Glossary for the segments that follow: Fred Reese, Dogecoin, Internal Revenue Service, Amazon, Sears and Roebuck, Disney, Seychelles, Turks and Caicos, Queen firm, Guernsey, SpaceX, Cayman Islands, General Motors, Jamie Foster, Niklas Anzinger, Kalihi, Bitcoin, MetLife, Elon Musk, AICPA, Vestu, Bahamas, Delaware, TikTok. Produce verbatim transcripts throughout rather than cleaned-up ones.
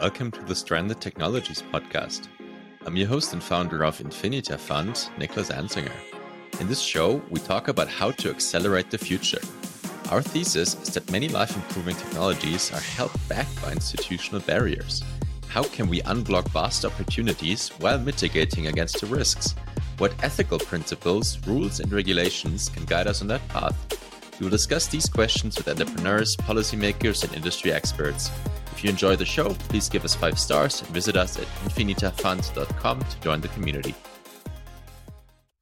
Welcome to the Stranded Technologies Podcast. I'm your host and founder of Infinita Fund, Niklas Anzinger. In this show, we talk about how to accelerate the future. Our thesis is that many life-improving technologies are held back by institutional barriers. How can we unblock vast opportunities while mitigating against the risks? What ethical principles, rules, and regulations can guide us on that path? We will discuss these questions with entrepreneurs, policymakers, and industry experts. If you enjoy the show, please give us five stars and visit us at infinita fund dot com to join the community.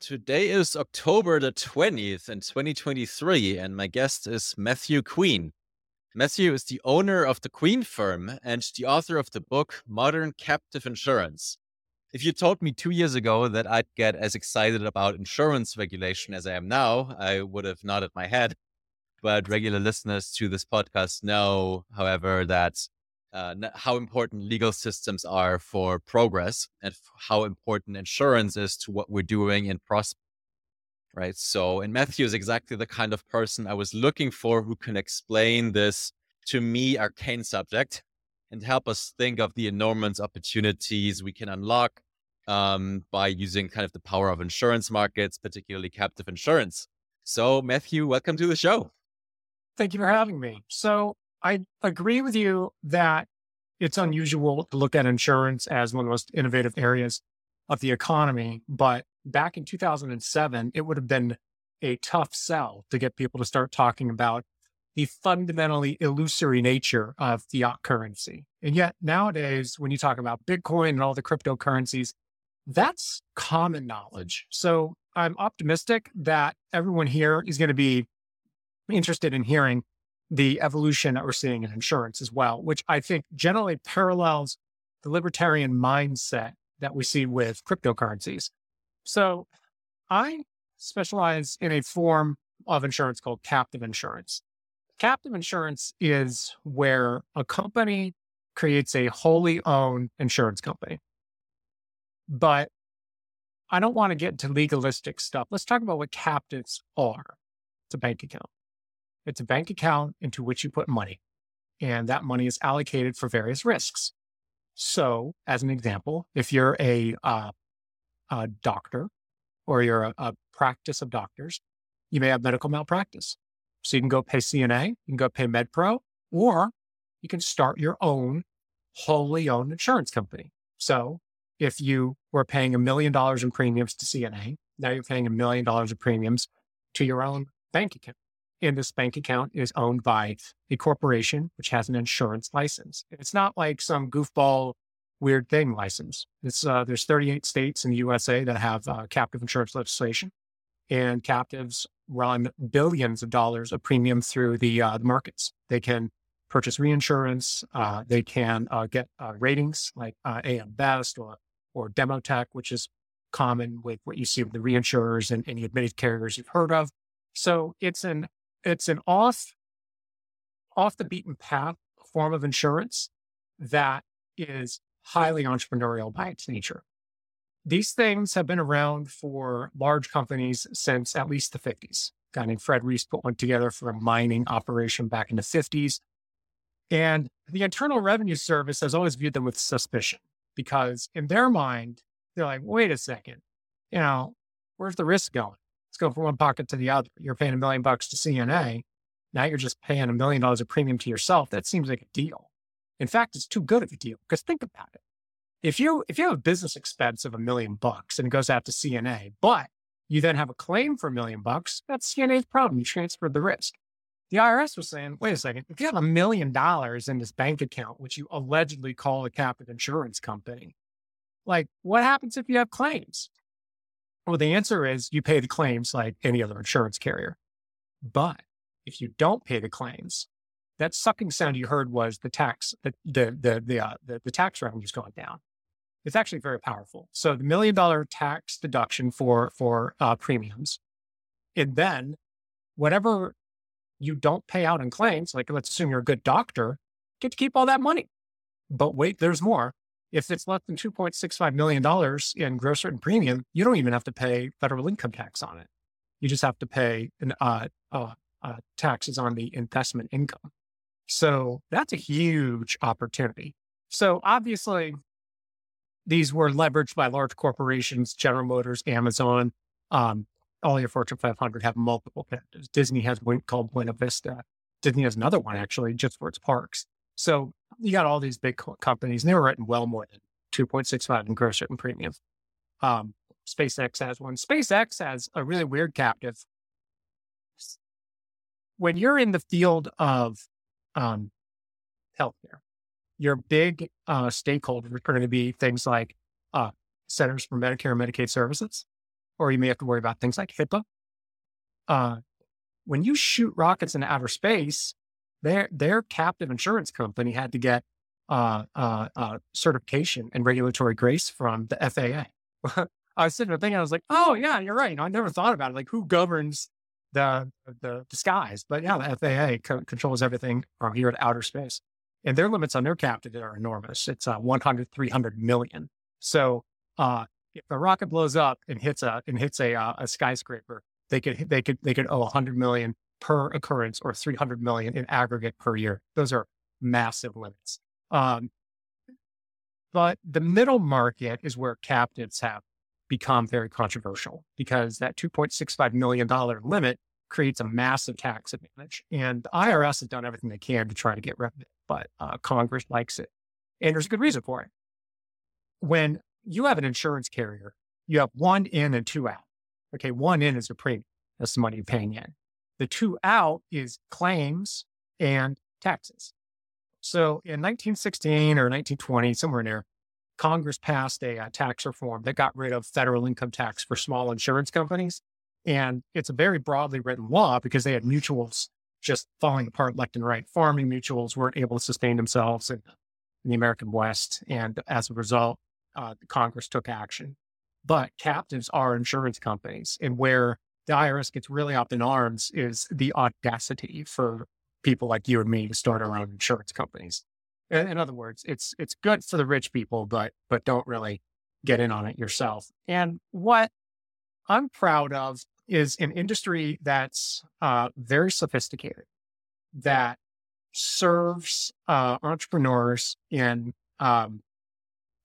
Today is October the twentieth in twenty twenty-three, and my guest is Matthew Queen. Matthew is the owner of the Queen firm and the author of the book Modern Captive Insurance. If you told me two years ago that I'd get as excited about insurance regulation as I am now, I would have nodded my head. But regular listeners to this podcast know, however, that Uh, how important legal systems are for progress and f- how important insurance is to what we're doing in Prosper, right? So, and Matthew is exactly the kind of person I was looking for who can explain this to me arcane subject and help us think of the enormous opportunities we can unlock um, by using kind of the power of insurance markets, particularly captive insurance. So, Matthew, welcome to the show. Thank you for having me. So, I agree with you that it's unusual to look at insurance as one of the most innovative areas of the economy, but back in two thousand seven, it would have been a tough sell to get people to start talking about the fundamentally illusory nature of fiat currency. And yet nowadays, when you talk about Bitcoin and all the cryptocurrencies, that's common knowledge. So I'm optimistic that everyone here is going to be interested in hearing the evolution that we're seeing in insurance as well, which I think generally parallels the libertarian mindset that we see with cryptocurrencies. So I specialize in a form of insurance called captive insurance. Captive insurance is where a company creates a wholly owned insurance company. But I don't want to get into legalistic stuff. Let's talk about what captives are. It's a bank account. It's a bank account into which you put money, and that money is allocated for various risks. So as an example, if you're a, uh, a doctor or you're a, a practice of doctors, you may have medical malpractice. So you can go pay C N A, you can go pay MedPro, or you can start your own wholly owned insurance company. So if you were paying a million dollars in premiums to C N A, now you're paying a million dollars in premiums to your own bank account. And this bank account is owned by a corporation, which has an insurance license. It's not like some goofball, weird thing license. It's uh, there's thirty-eight states in the U S A that have uh, captive insurance legislation, and captives run billions of dollars of premium through the, uh, the markets. They can purchase reinsurance. Uh, they can uh, get uh, ratings like uh, A M Best or or Demotech, which is common with what you see with the reinsurers and any admitted carriers you've heard of. So it's an It's an off, off the beaten path form of insurance that is highly entrepreneurial by its nature. These things have been around for large companies since at least the fifties. A guy named Fred Reese put one together for a mining operation back in the fifties. And the Internal Revenue Service has always viewed them with suspicion because in their mind, they're like, wait a second, you know, where's the risk going? Go from one pocket to the other. You're paying a million bucks to C N A. Now you're just paying a million dollars of premium to yourself. That seems like a deal. In fact, it's too good of a deal because think about it. If you if you have a business expense of a million bucks and it goes out to C N A, but you then have a claim for a million bucks, that's C N A's problem. You transferred the risk. The I R S was saying, wait a second, if you have a million dollars in this bank account, which you allegedly call a captive insurance company, like what happens if you have claims? Well, the answer is you pay the claims like any other insurance carrier. But if you don't pay the claims, that sucking sound you heard was the tax, the the the the, uh, the, the tax revenue's going down. It's actually very powerful. So the million dollar tax deduction for for uh, premiums, and then whatever you don't pay out in claims, like let's assume you're a good doctor, get to keep all that money. But wait, there's more. If it's less than two point six five million dollars in gross written premium, you don't even have to pay federal income tax on it. You just have to pay an, uh, uh, uh, taxes on the investment income. So that's a huge opportunity. So obviously, these were leveraged by large corporations, General Motors, Amazon. Um, all your Fortune five hundred have multiple captives. Disney has one called Buena Vista. Disney has another one, actually, just for its parks. So you got all these big co- companies, and they were writing well more than two point six five in gross written premium. Um, SpaceX has one. SpaceX has a really weird captive. When you're in the field of um, healthcare, your big uh, stakeholders are going to be things like uh, Centers for Medicare and Medicaid Services, or you may have to worry about things like HIPAA. Uh, when you shoot rockets in outer space, their their captive insurance company had to get uh, uh, uh, certification and regulatory grace from the F A A. I was sitting there thinking, I was like, oh, yeah, you're right. You know, I never thought about it. Like, who governs the the, the skies? But yeah, the F A A co- controls everything from here to outer space. And their limits on their captive are enormous. It's uh, one hundred, three hundred million. So uh, if a rocket blows up and hits a and hits a, uh, a skyscraper, they could they could they could owe one hundred million per occurrence or three hundred million in aggregate per year. Those are massive limits. Um, but the middle market is where captives have become very controversial because that two point six five million dollars limit creates a massive tax advantage. And the I R S has done everything they can to try to get rid of it, but uh, Congress likes it. And there's a good reason for it. When you have an insurance carrier, you have one in and two out. Okay, one in is the premium. That's the money you're paying in. The two out is claims and taxes. So in nineteen sixteen or nineteen twenty, somewhere in there, Congress passed a uh, tax reform that got rid of federal income tax for small insurance companies. And it's a very broadly written law because they had mutuals just falling apart left and right. Farming mutuals weren't able to sustain themselves in, in the American West. And as a result, uh, Congress took action. But captives are insurance companies. And where the I R S gets really up in arms is the audacity for people like you and me to start our own insurance companies. In, in other words, it's it's good for the rich people, but but don't really get in on it yourself. And what I'm proud of is an industry that's uh, very sophisticated, that serves uh, entrepreneurs in um,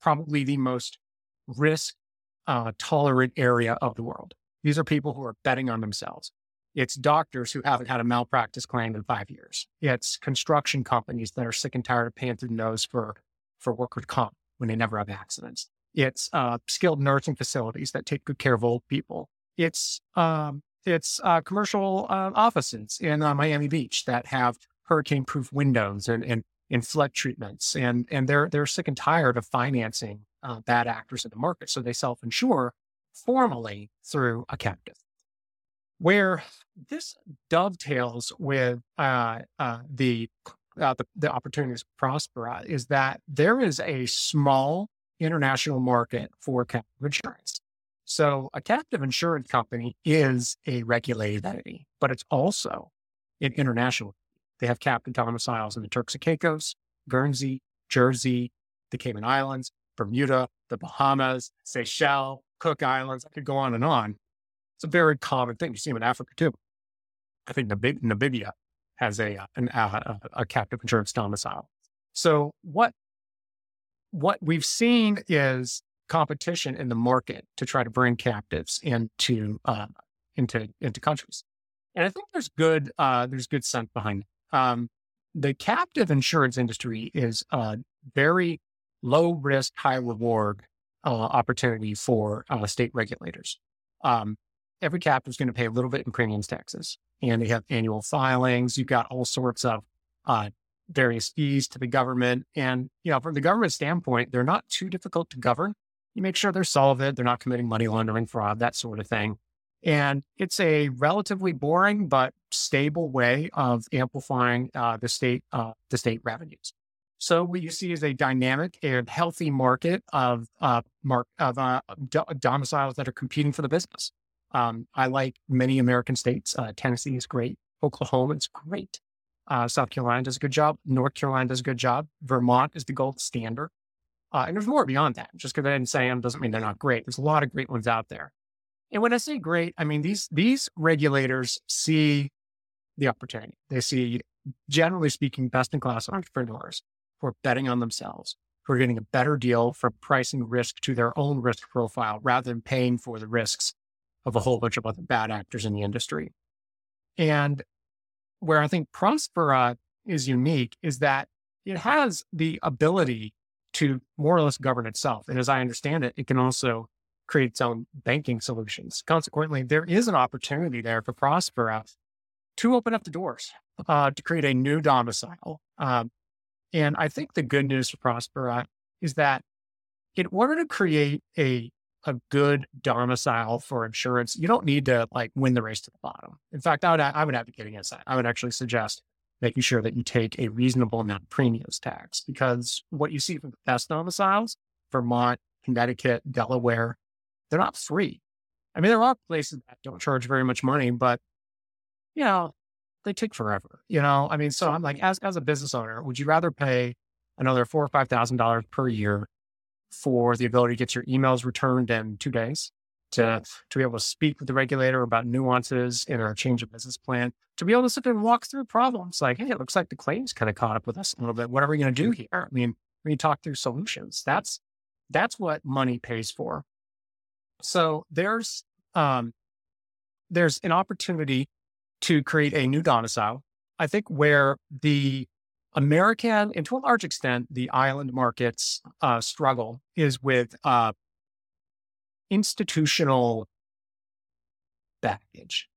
probably the most risk-tolerant uh, area of the world. These are people who are betting on themselves. It's doctors who haven't had a malpractice claim in five years. It's construction companies that are sick and tired of paying through the nose for, for workers' comp when they never have accidents. It's uh, skilled nursing facilities that take good care of old people. It's um, it's uh, commercial uh, offices in uh, Miami Beach that have hurricane-proof windows and, and and flood treatments, and and they're they're sick and tired of financing uh, bad actors in the market, so they self-insure formally through a captive. Where this dovetails with uh, uh, the, uh, the the opportunities for Próspera is that there is a small international market for captive insurance. So a captive insurance company is a regulated entity, but it's also an international. They have captive domiciles in the Turks and Caicos, Guernsey, Jersey, the Cayman Islands, Bermuda, the Bahamas, Seychelles, Cook Islands. I could go on and on. It's a very common thing. You see them in Africa too. I think Namib- Namibia has a, an, a a captive insurance domicile. So what what we've seen is competition in the market to try to bring captives into uh, into into countries, and I think there's good uh, there's good sense behind it. Um, the captive insurance industry is a very low risk, high reward uh, opportunity for uh, state regulators. Um, every captive is going to pay a little bit in premiums taxes, and they have annual filings. You've got all sorts of uh, various fees to the government, and you know from the government standpoint, they're not too difficult to govern. You make sure they're solvent, they're not committing money laundering, fraud, that sort of thing. And it's a relatively boring but stable way of amplifying uh, the state uh, the state revenues. So what you see is a dynamic and healthy market of uh, mark of uh, do- domiciles that are competing for the business. Um, I like many American states. Uh, Tennessee is great. Oklahoma is great. Uh, South Carolina does a good job. North Carolina does a good job. Vermont is the gold standard. Uh, and there's more beyond that. Just because I didn't say them doesn't mean they're not great. There's a lot of great ones out there. And when I say great, I mean, these these regulators see the opportunity. They see, generally speaking, best-in-class entrepreneurs who are betting on themselves, who are getting a better deal for pricing risk to their own risk profile rather than paying for the risks of a whole bunch of other bad actors in the industry. And where I think Próspera is unique is that it has the ability to more or less govern itself. And as I understand it, it can also create its own banking solutions. Consequently, there is an opportunity there for Próspera to open up the doors, uh, to create a new domicile. Um, and I think the good news for Próspera is that in order to create a a good domicile for insurance, you don't need to like win the race to the bottom. In fact, I would, I would advocate against that. I would actually suggest making sure that you take a reasonable amount of premiums tax, because what you see from the best domiciles, Vermont, Connecticut, Delaware, they're not free. I mean, there are places that don't charge very much money, but you know, they take forever, you know? I mean, so I'm like, as, as a business owner, would you rather pay another four or five thousand dollars per year for the ability to get your emails returned in two days, to, to be able to speak with the regulator about nuances in our change of business plan, to be able to sit there and walk through problems like, hey, it looks like the claims kind of caught up with us a little bit. What are we going to do here? I mean, we talk through solutions. That's, that's what money pays for. So there's, um, there's an opportunity to create a new domicile. I think where the American, and to a large extent, the island markets uh, struggle is with uh, institutional baggage.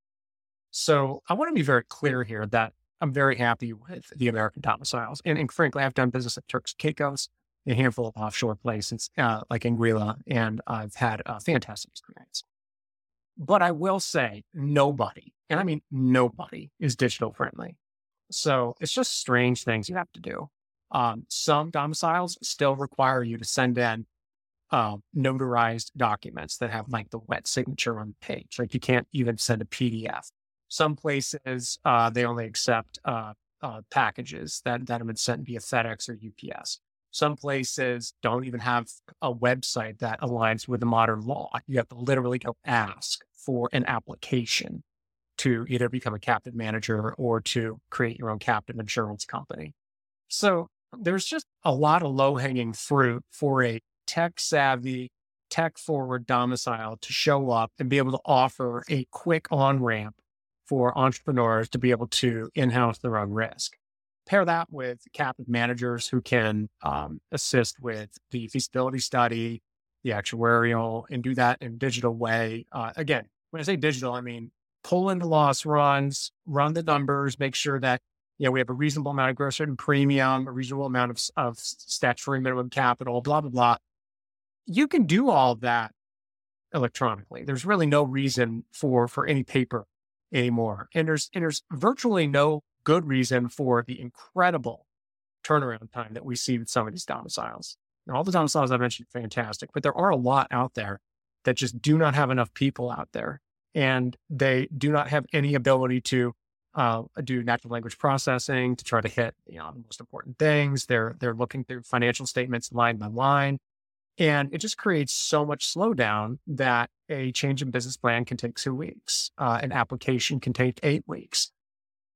So I want to be very clear here that I'm very happy with the American domiciles. And, and frankly, I've done business at Turks and Caicos, a handful of offshore places uh, like Anguilla, and I've had a fantastic experience. But I will say nobody, and I mean nobody, is digital friendly. So it's just strange things you have to do. Um, some domiciles still require you to send in uh, notarized documents that have like the wet signature on the page. Like you can't even send a P D F. Some places, uh, they only accept uh, uh, packages that, that have been sent via FedEx or U P S. Some places don't even have a website that aligns with the modern law. You have to literally go ask for an application to either become a captive manager or to create your own captive insurance company. So there's just a lot of low-hanging fruit for a tech-savvy, tech-forward domicile to show up and be able to offer a quick on-ramp for entrepreneurs to be able to in-house their own risk. Pair that with captive managers who can um, assist with the feasibility study, the actuarial, and do that in a digital way. Uh, again, when I say digital, I mean pull in the loss runs, run the numbers, make sure that, you know, we have a reasonable amount of gross written premium, a reasonable amount of, of statutory minimum capital, blah, blah, blah. You can do all that electronically. There's really no reason for, for any paper anymore. And there's, and there's virtually no good reason for the incredible turnaround time that we see with some of these domiciles. Now, all the domiciles I mentioned are fantastic, but there are a lot out there that just do not have enough people out there. And they do not have any ability to uh, do natural language processing to try to hit, you know, the most important things. They're they're looking through financial statements line by line, and it just creates so much slowdown that a change in business plan can take two weeks, uh, an application can take eight weeks.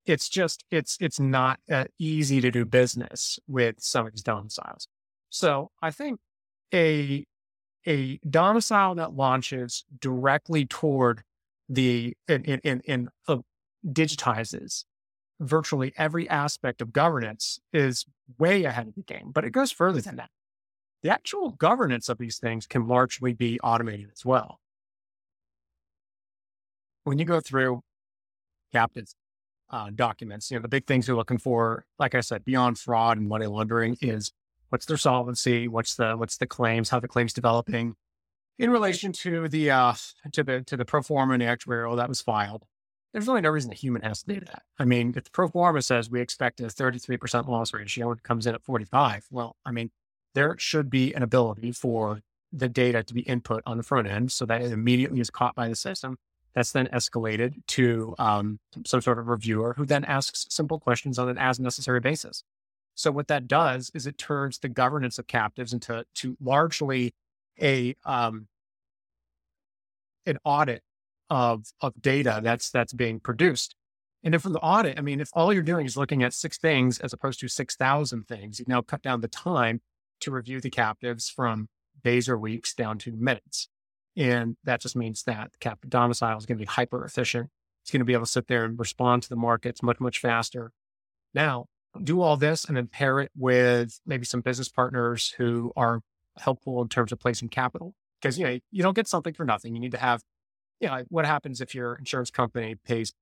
It's just it's it's not uh, easy to do business with some of these domiciles. So I think a a domicile that launches directly toward the and and and uh, digitizes virtually every aspect of governance is way ahead of the game. But it goes further than that. The actual governance of these things can largely be automated as well. When you go through captive uh, documents, you know, the big things you're looking for, like I said, beyond fraud and money laundering, is what's their solvency, what's the what's the claims, how the claims developing. In relation to the uh, to the to the pro forma and the actuarial that was filed, there's really no reason a human has to do that. I mean, if the pro forma says we expect a thirty-three percent loss ratio and it comes in at forty-five, well, I mean, there should be an ability for the data to be input on the front end so that it immediately is caught by the system. That's then escalated to um, some sort of reviewer who then asks simple questions on an as necessary basis. So what that does is it turns the governance of captives into to largely a um, an audit of of data that's that's being produced. And if from the audit, I mean, if all you're doing is looking at six things as opposed to six thousand things, you've now cut down the time to review the captives from days or weeks down to minutes. And that just means that the captive domicile is going to be hyper efficient. It's going to be able to sit there and respond to the markets much, much faster. Now, do all this and then pair it with maybe some business partners who are helpful in terms of placing capital. Because, you know, you don't get something for nothing. You need to have, you know, what happens if your insurance company pays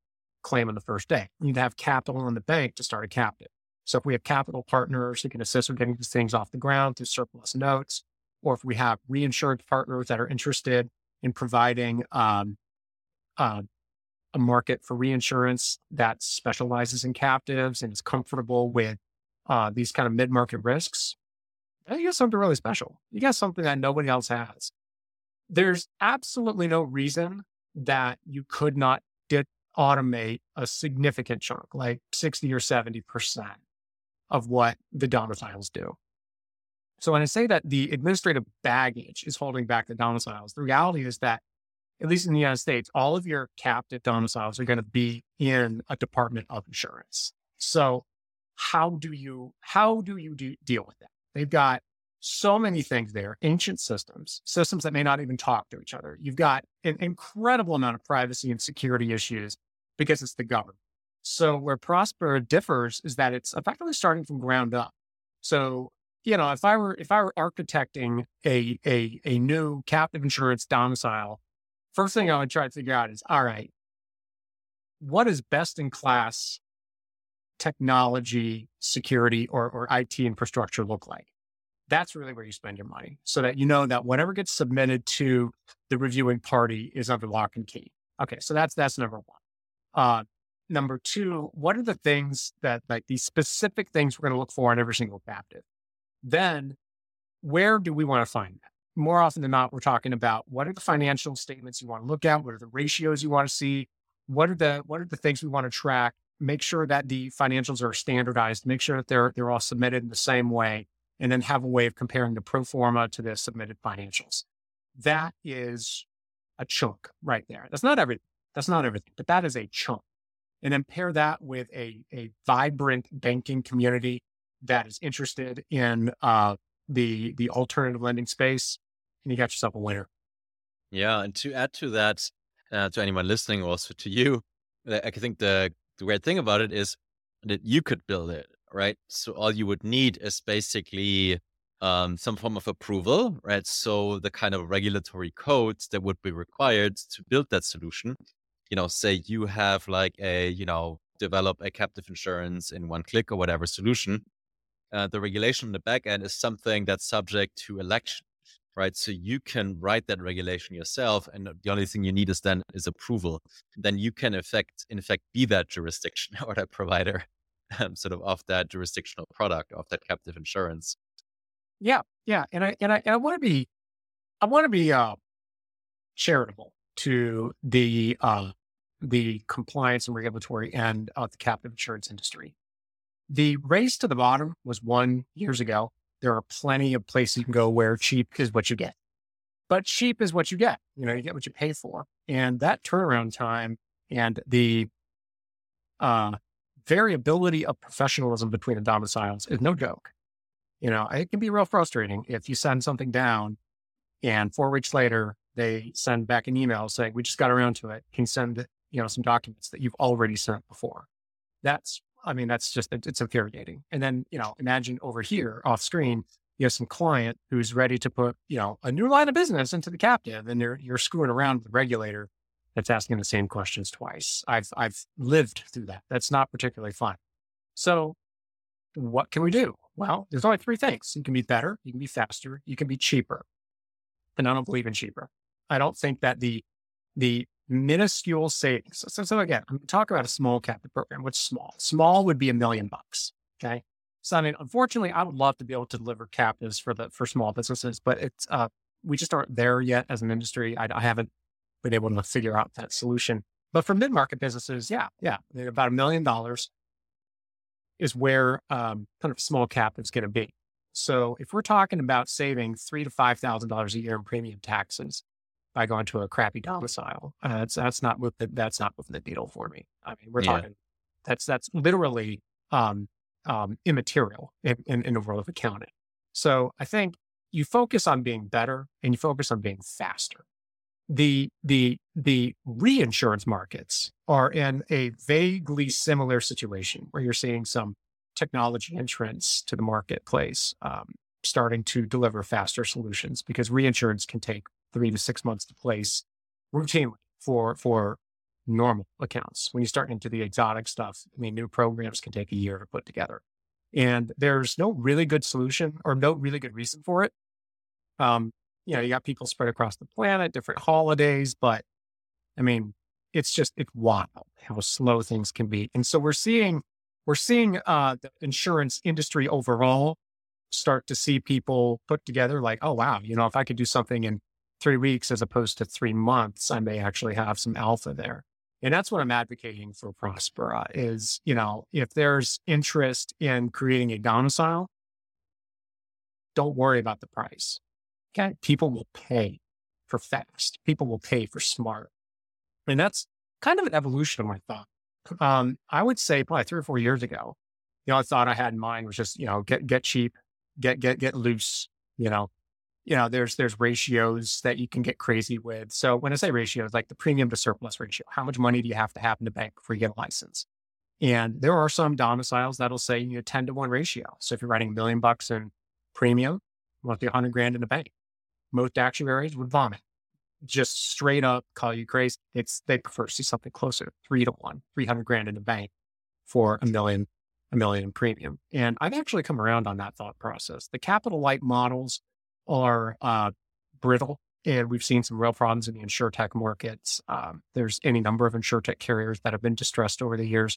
claim on the first day? You need to have capital in the bank to start a captive. So if we have capital partners who can assist with getting these things off the ground through surplus notes, or if we have reinsurance partners that are interested in providing um, uh, a market for reinsurance that specializes in captives and is comfortable with uh, these kind of mid-market risks, you got something really special. You got something that nobody else has. There's absolutely no reason that you could not did automate a significant chunk, like sixty or seventy percent of what the domiciles do. So when I say that the administrative baggage is holding back the domiciles, the reality is that, at least in the United States, all of your captive domiciles are going to be in a department of insurance. So how do you, how do you do, deal with that? They've got so many things there, ancient systems, systems that may not even talk to each other. You've got an incredible amount of privacy and security issues because it's the government. So where Próspera differs is that it's effectively starting from ground up. So, you know, if I were if I were architecting a a, a new captive insurance domicile, first thing I would try to figure out is, all right, what is best in class technology, security, or, or I T infrastructure look like? That's really where you spend your money, so that you know that whatever gets submitted to the reviewing party is under lock and key. Okay, so that's that's number one. Uh, number two, what are the things that, like, these specific things we're going to look for in every single captive? Then, where do we want to find that? More often than not, we're talking about what are the financial statements you want to look at, what are the ratios you want to see, what are the what are the things we want to track, make sure that the financials are standardized, make sure that they're they're all submitted in the same way, and then have a way of comparing the pro forma to the submitted financials. That is a chunk right there. That's not everything. That's not everything, but that is a chunk. And then pair that with a, a vibrant banking community that is interested in uh, the the alternative lending space, and you got yourself a winner. Yeah, and to add to that, uh, to anyone listening, also to you, I think the, the weird thing about it is that you could build it, right? So all you would need is basically um, some form of approval, right? So the kind of regulatory codes that would be required to build that solution. You know, say you have like a, you know, develop a captive insurance in one click or whatever solution. Uh, the regulation on the back end is something that's subject to election, right? So you can write that regulation yourself, and the only thing you need is then is approval. Then you can affect, in effect, be that jurisdiction or that provider, um, sort of of that jurisdictional product, of that captive insurance. Yeah, yeah, and I and I, and I want to be, I want to be uh, charitable to the uh, the compliance and regulatory end of the captive insurance industry. The race to the bottom was won years ago. There are plenty of places you can go where cheap is what you get. But cheap is what you get. You know, you get what you pay for. And that turnaround time and the uh, variability of professionalism between the domiciles is no joke. You know, it can be real frustrating if you send something down and four weeks later, they send back an email saying, we just got around to it. Can you send, you know, some documents that you've already sent before? That's I mean, that's just, it's infuriating. And then, you know, imagine over here off screen, you have some client who's ready to put, you know, a new line of business into the captive, and you're, you're screwing around with the regulator that's asking the same questions twice. I've, I've lived through that. That's not particularly fun. So what can we do? Well, there's only three things. You can be better, you can be faster, you can be cheaper. And I don't believe in cheaper. I don't think that the, the, minuscule savings. So, so again, I'm talking about a small captive program. What's small? Small would be a million bucks. Okay. So I mean, unfortunately, I would love to be able to deliver captives for the for small businesses, but it's uh, we just aren't there yet as an industry. I, I haven't been able to figure out that solution. But for mid market businesses, yeah, yeah, about a million dollars is where um, kind of small captives going to be. So if we're talking about saving three to five thousand dollars a year in premium taxes by going to a crappy domicile, uh, that's that's not with the, that's not with the needle for me. I mean, we're yeah. talking that's that's literally um, um, immaterial in, in, in the world of accounting. So I think you focus on being better and you focus on being faster. The, the, the reinsurance markets are in a vaguely similar situation where you're seeing some technology entrance to the marketplace, um, starting to deliver faster solutions because reinsurance can take three to six months to place routinely for, for normal accounts. When you start into the exotic stuff, I mean, new programs can take a year to put together. And there's no really good solution or no really good reason for it. Um, you know, you got people spread across the planet, different holidays, but I mean, it's just, it's wild how slow things can be. And so we're seeing, we're seeing uh, the insurance industry overall start to see people put together like, oh, wow, you know, if I could do something in three weeks as opposed to three months, I may actually have some alpha there. And that's what I'm advocating for Próspera is, you know, if there's interest in creating a domicile, don't worry about the price. Okay. People will pay for fast. People will pay for smart. And that's kind of an evolution of my thought. Um, I would say probably three or four years ago, you know, I thought I had in mind was just, you know, get, get cheap, get, get, get loose, you know, you know, there's, there's ratios that you can get crazy with. So when I say ratios, like the premium to surplus ratio, how much money do you have to have in the bank before you get a license? And there are some domiciles that'll say, you know, ten to one ratio. So if you're writing a million bucks in premium, you want to do a hundred grand in the bank. Most actuaries would vomit, just straight up call you crazy. It's, they prefer to see something closer to three to one, three hundred grand in the bank for a million, a million in premium. And I've actually come around on that thought process. The capital light models are uh, brittle, and we've seen some real problems in the insurtech markets. Um, there's any number of insurtech carriers that have been distressed over the years,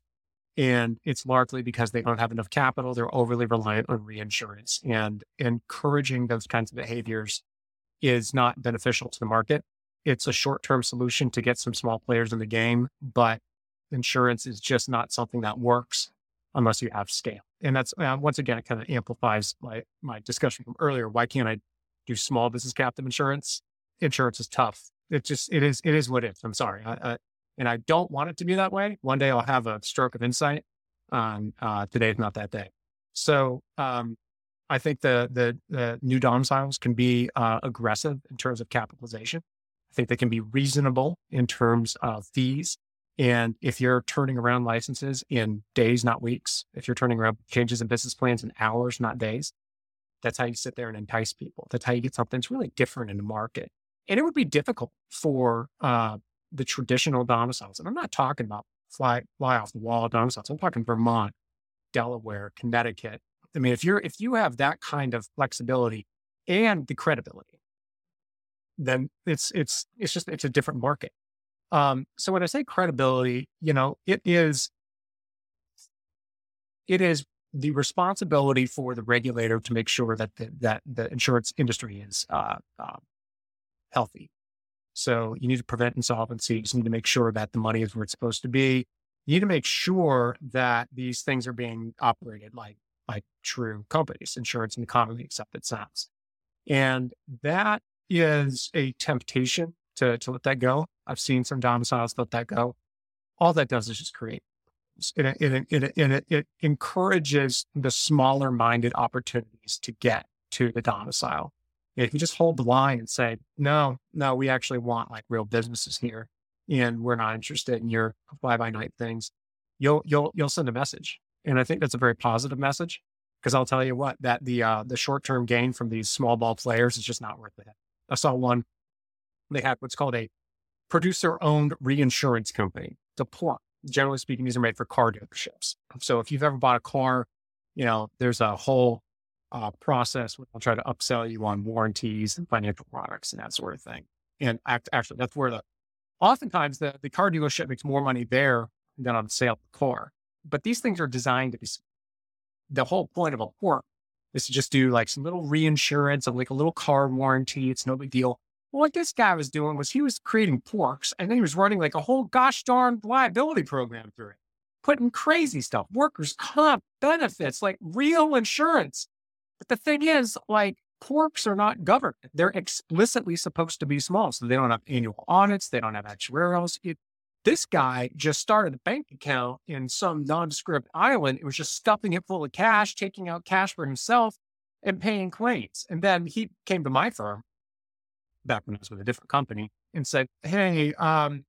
and it's largely because they don't have enough capital. They're overly reliant on reinsurance, and encouraging those kinds of behaviors is not beneficial to the market. It's a short-term solution to get some small players in the game, but insurance is just not something that works unless you have scale. And that's, uh, once again, it kind of amplifies my, my discussion from earlier. Why can't I do small business captive insurance? Insurance is tough. It just, it is, it is what it is. I'm sorry. I, I, and I don't want it to be that way. One day I'll have a stroke of insight on, uh, today's not that day. So, um, I think the, the, the new domiciles can be uh, aggressive in terms of capitalization. I think they can be reasonable in terms of fees. And if you're turning around licenses in days, not weeks, if you're turning around changes in business plans in hours, not days, that's how you sit there and entice people. That's how you get something that's really different in the market. And it would be difficult for uh, the traditional domiciles. And I'm not talking about fly, fly off the wall domiciles. I'm talking Vermont, Delaware, Connecticut. I mean, if you're, if you have that kind of flexibility and the credibility, then it's, it's, it's just, it's a different market. Um, so when I say credibility, you know, it is, it is the responsibility for the regulator to make sure that the, that the insurance industry is, uh, um, healthy. So you need to prevent insolvencies. You need to make sure that the money is where it's supposed to be. You need to make sure that these things are being operated like, like true companies, insurance and commonly accepted sounds. And that is a temptation to, to let that go. I've seen some domiciles let that go. All that does is just create. It, it, it, it, it encourages the smaller minded opportunities to get to the domicile. If you just hold the line and say, no, no, we actually want like real businesses here and we're not interested in your fly by night things, you'll, you'll, you'll send a message. And I think that's a very positive message, because I'll tell you what, that the uh, the short-term gain from these small ball players is just not worth it. I saw one, they had what's called a producer-owned reinsurance company. It's a plot. Generally speaking, these are made for car dealerships. So if you've ever bought a car, you know, there's a whole uh, process where they'll try to upsell you on warranties and financial products and that sort of thing. And act, actually, that's where the, oftentimes the, the car dealership makes more money there than on the sale of the car. But these things are designed to be, the whole point of a form is to just do like some little reinsurance and like a little car warranty. It's no big deal. Well, what this guy was doing was he was creating porks, and then he was running like a whole gosh darn liability program through it, putting crazy stuff, workers' comp, benefits, like real insurance. But the thing is, like, porks are not governed. They're explicitly supposed to be small. So they don't have annual audits. They don't have actuarials. It, This guy just started a bank account in some nondescript island. It was just stuffing it full of cash, taking out cash for himself, and paying claims. And then he came to my firm back when I was with a different company and said, hey, um,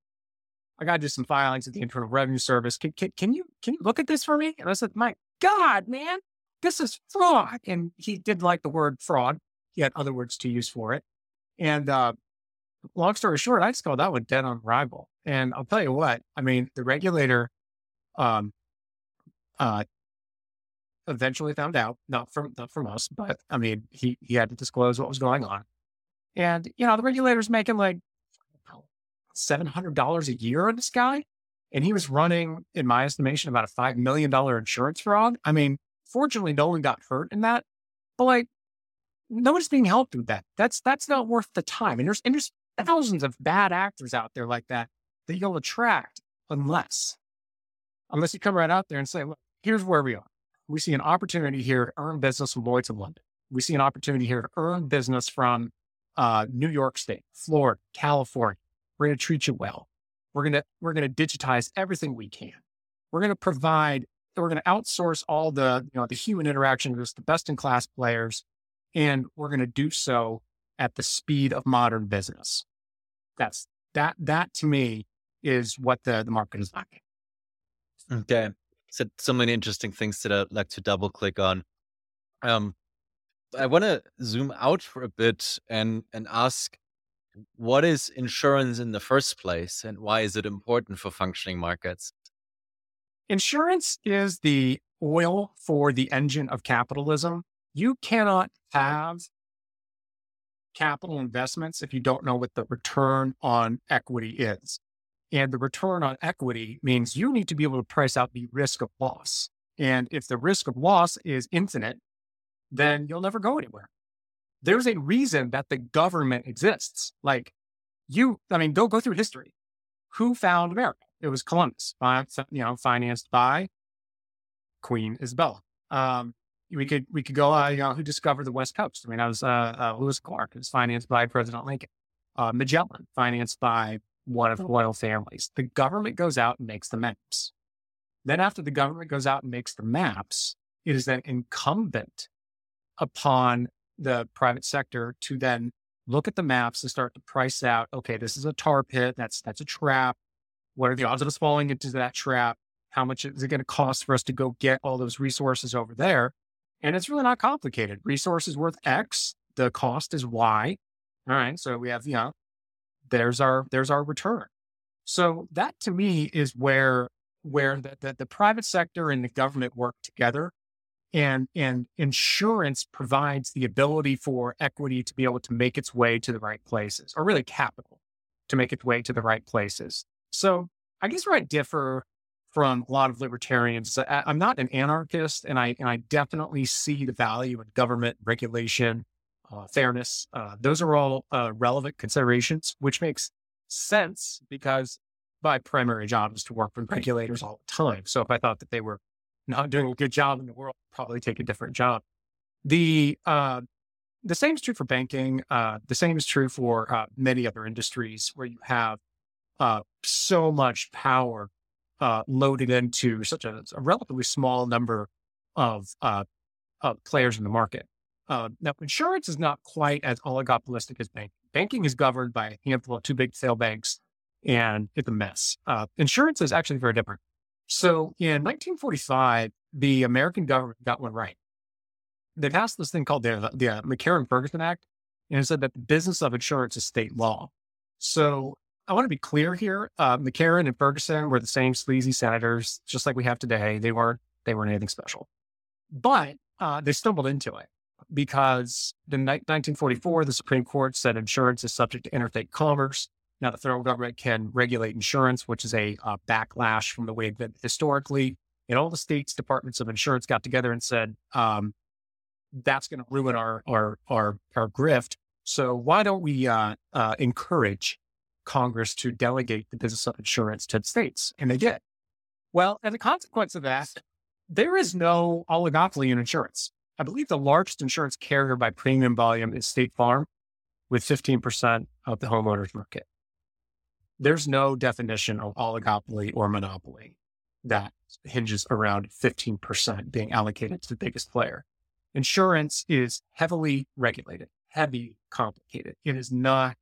I got to do some filings at the Internal Revenue Service. Can, can, can you can you look at this for me? And I said, my God, man, this is fraud. And he did like the word fraud. He had other words to use for it. And uh, long story short, I just called that one dead on arrival. And I'll tell you what, I mean, the regulator um, uh, eventually found out, not from not from us, but I mean, he, he had to disclose what was going on. And, you know, the regulator's making like seven hundred dollars a year on this guy. And he was running, in my estimation, about a five million dollars insurance fraud. I mean, fortunately, no one got hurt in that. But like, no one's being helped with that. That's that's not worth the time. And there's, and there's thousands of bad actors out there like that that you'll attract unless, unless you come right out there and say, look, here's where we are. We see an opportunity here to earn business from Lloyd's of London. We see an opportunity here to earn business from uh, New York State, Florida, California. We're going to treat you well. We're going to, we're going to digitize everything we can. We're going to provide, we're going to outsource all the, you know, the human interaction with the best in class players. And we're going to do so at the speed of modern business. That's that, that to me is what the, the market is lacking. Okay. So so many interesting things that I'd like to double click on. Um, I want to zoom out for a bit and, and ask, what is insurance in the first place, and why is it important for functioning markets? Insurance is the oil for the engine of capitalism. You cannot have capital investments if you don't know what the return on equity is. And the return on equity means you need to be able to price out the risk of loss. And if the risk of loss is infinite, then you'll never go anywhere. There's a reason that the government exists. Like you, I mean, go go through history. Who found America? It was Columbus, by, you know, financed by Queen Isabella. Um, we could we could go, uh, you know, who discovered the West Coast? I mean, I was uh, uh, Lewis Clark. It was financed by President Lincoln. Uh, Magellan, financed by one of the royal families. The government goes out and makes the maps. Then after the government goes out and makes the maps, it is then incumbent upon the private sector to then look at the maps and start to price out, okay, this is a tar pit. That's, that's a trap. What are the odds of us falling into that trap? How much is it going to cost for us to go get all those resources over there? And it's really not complicated. Resource is worth X. The cost is Y. All right. So we have, you know, there's our, there's our return. So that to me is where, where the, the, the private sector and the government work together. And, and insurance provides the ability for equity to be able to make its way to the right places, or really capital to make its way to the right places. So I guess where I differ from a lot of libertarians, I, I'm not an anarchist, and I, and I definitely see the value in government, regulation, uh, fairness. Uh, those are all uh, relevant considerations, which makes sense because my primary job is to work with regulators all the time. So if I thought that they were not doing a good job in the world, probably take a different job. The uh, the same is true for banking. Uh, the same is true for uh, many other industries where you have uh, so much power uh, loaded into such a, a relatively small number of, uh, of players in the market. Uh, now, insurance is not quite as oligopolistic as banking. Banking is governed by a handful of too big to fail banks, and it's a mess. Uh, insurance is actually very different. So in nineteen forty-five, the American government got one right. They passed this thing called the, the uh, McCarran-Ferguson Act, and it said that the business of insurance is state law. So I want to be clear here. Uh, McCarran and Ferguson were the same sleazy senators, just like we have today. They weren't, they weren't anything special. But uh, they stumbled into it because in nineteen forty-four, the Supreme Court said insurance is subject to interstate commerce. Now, the federal government can regulate insurance, which is a uh, backlash from the way it's been historically. And all the states' departments of insurance got together and said, um, that's going to ruin our, our our our grift. So why don't we uh, uh, encourage Congress to delegate the business of insurance to the states? And they did. Well, as a consequence of that, there is no oligopoly in insurance. I believe the largest insurance carrier by premium volume is State Farm with fifteen percent of the homeowners market. There's no definition of oligopoly or monopoly that hinges around fifteen percent being allocated to the biggest player. Insurance is heavily regulated, heavy, complicated. It is not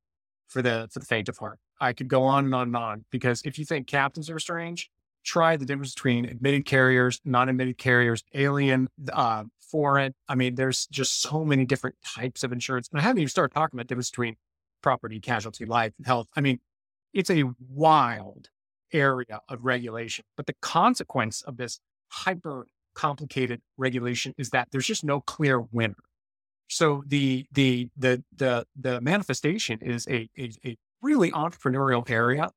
for the for the faint of heart. I could go on and on and on, because if you think captives are strange, try the difference between admitted carriers, non-admitted carriers, alien, uh, foreign. I mean, there's just so many different types of insurance. And I haven't even started talking about the difference between property, casualty, life, and health. I mean, it's a wild area of regulation. But the consequence of this hyper complicated regulation is that there's just no clear winner. So the the the the the manifestation is a, a, a really entrepreneurial area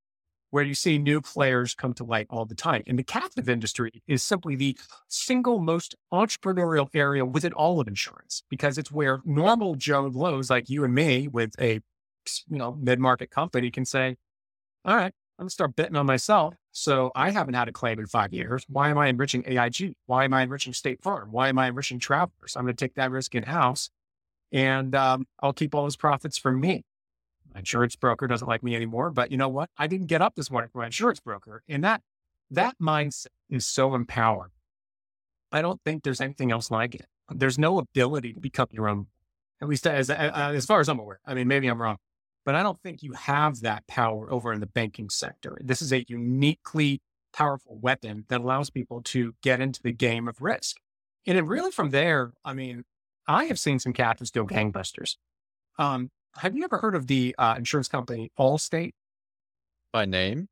where you see new players come to light all the time. And the captive industry is simply the single most entrepreneurial area within all of insurance, because it's where normal Joe Blows like you and me with a you know mid-market company can say, all right, I'm going to start betting on myself. So I haven't had a claim in five years. Why am I enriching A I G? Why am I enriching State Farm? Why am I enriching Travelers? I'm going to take that risk in-house, and um, I'll keep all those profits for me. My insurance broker doesn't like me anymore, but you know what? I didn't get up this morning for my insurance broker. And that that mindset is so empowering. I don't think there's anything else like it. There's no ability to become your own, at least as as far as I'm aware. I mean, maybe I'm wrong, but I don't think you have that power over in the banking sector. This is a uniquely powerful weapon that allows people to get into the game of risk. And it really from there, I mean, I have seen some captives go gangbusters. Um, Have you ever heard of the uh, insurance company Allstate? By name?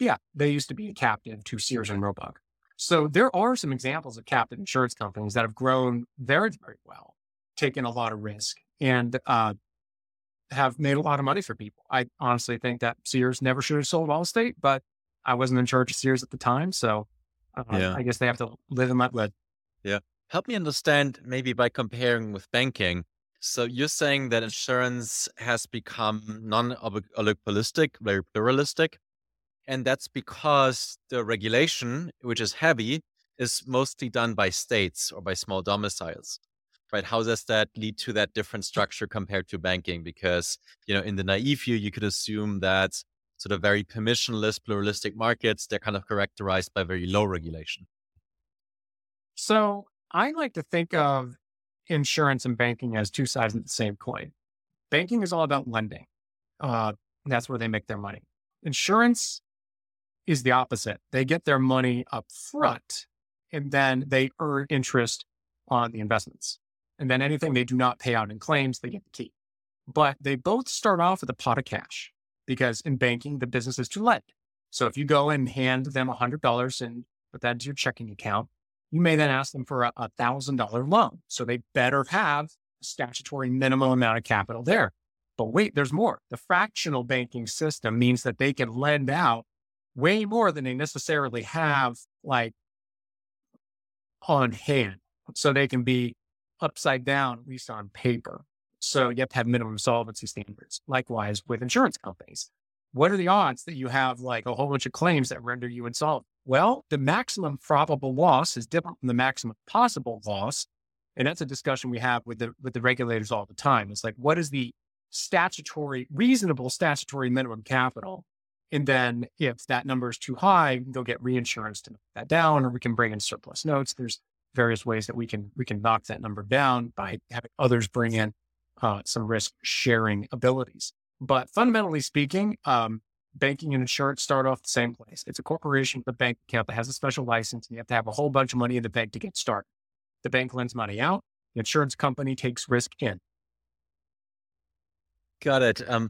Yeah. They used to be a captive to Sears and Roebuck. So there are some examples of captive insurance companies that have grown very, very well, taken a lot of risk, and uh, have made a lot of money for people. I honestly think that Sears never should have sold Allstate, but I wasn't in charge of Sears at the time. So uh, yeah. I guess they have to live and let live. Yeah. Help me understand, maybe by comparing with banking. So you're saying that insurance has become non-oligopolistic, very pluralistic, and that's because the regulation, which is heavy, is mostly done by states or by small domiciles, right? How does that lead to that different structure compared to banking? Because, you know, in the naive view, you could assume that sort of very permissionless, pluralistic markets, they're kind of characterized by very low regulation. So I like to think of insurance and banking as two sides of the same coin. Banking is all about lending. Uh, that's where they make their money. Insurance is the opposite. They get their money up front, and then they earn interest on the investments. And then anything they do not pay out in claims, they get to keep. But they both start off with a pot of cash, because in banking, the business is to lend. So if you go and hand them one hundred dollars and put that into your checking account, you may then ask them for a one thousand dollars loan. So they better have a statutory minimum amount of capital there. But wait, there's more. The fractional banking system means that they can lend out way more than they necessarily have like on hand. So they can be upside down, at least on paper. So you have to have minimum solvency standards. Likewise with insurance companies. What are the odds that you have like a whole bunch of claims that render you insolvent? Well, the maximum probable loss is different from the maximum possible loss. And that's a discussion we have with the with the regulators all the time. It's like, what is the statutory, reasonable statutory minimum capital? And then if that number is too high, they'll get reinsurance to knock that down, or we can bring in surplus notes. There's various ways that we can we can knock that number down by having others bring in uh, some risk sharing abilities. But fundamentally speaking, um, banking and insurance start off the same place. It's a corporation with a bank account that has a special license, and you have to have a whole bunch of money in the bank to get started. The bank lends money out. The insurance company takes risk in. Got it. Um,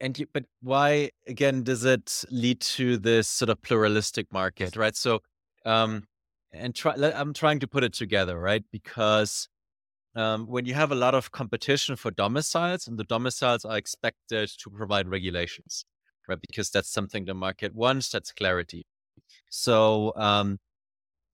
and you, but why, again, does it lead to this sort of pluralistic market, right? So um, and try, I'm trying to put it together, right? Because Um, when you have a lot of competition for domiciles, and the domiciles are expected to provide regulations, right? Because that's something the market wants, that's clarity. So um,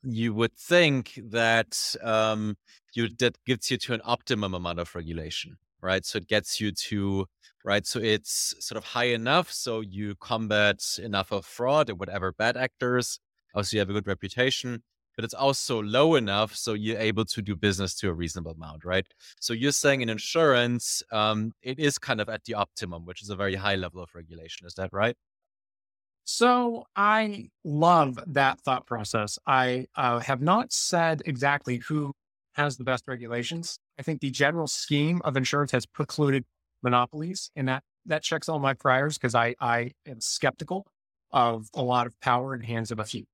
you would think that um, you that gets you to an optimum amount of regulation, right? So it gets you to, right? So it's sort of high enough, so you combat enough of fraud or whatever bad actors, also you have a good reputation. But it's also low enough so you're able to do business to a reasonable amount, right? So you're saying in insurance, um, it is kind of at the optimum, which is a very high level of regulation. Is that right? So I love that thought process. I uh, have not said exactly who has the best regulations. I think the general scheme of insurance has precluded monopolies, and that that checks all my priors because I, I am skeptical of a lot of power in the hands of a few.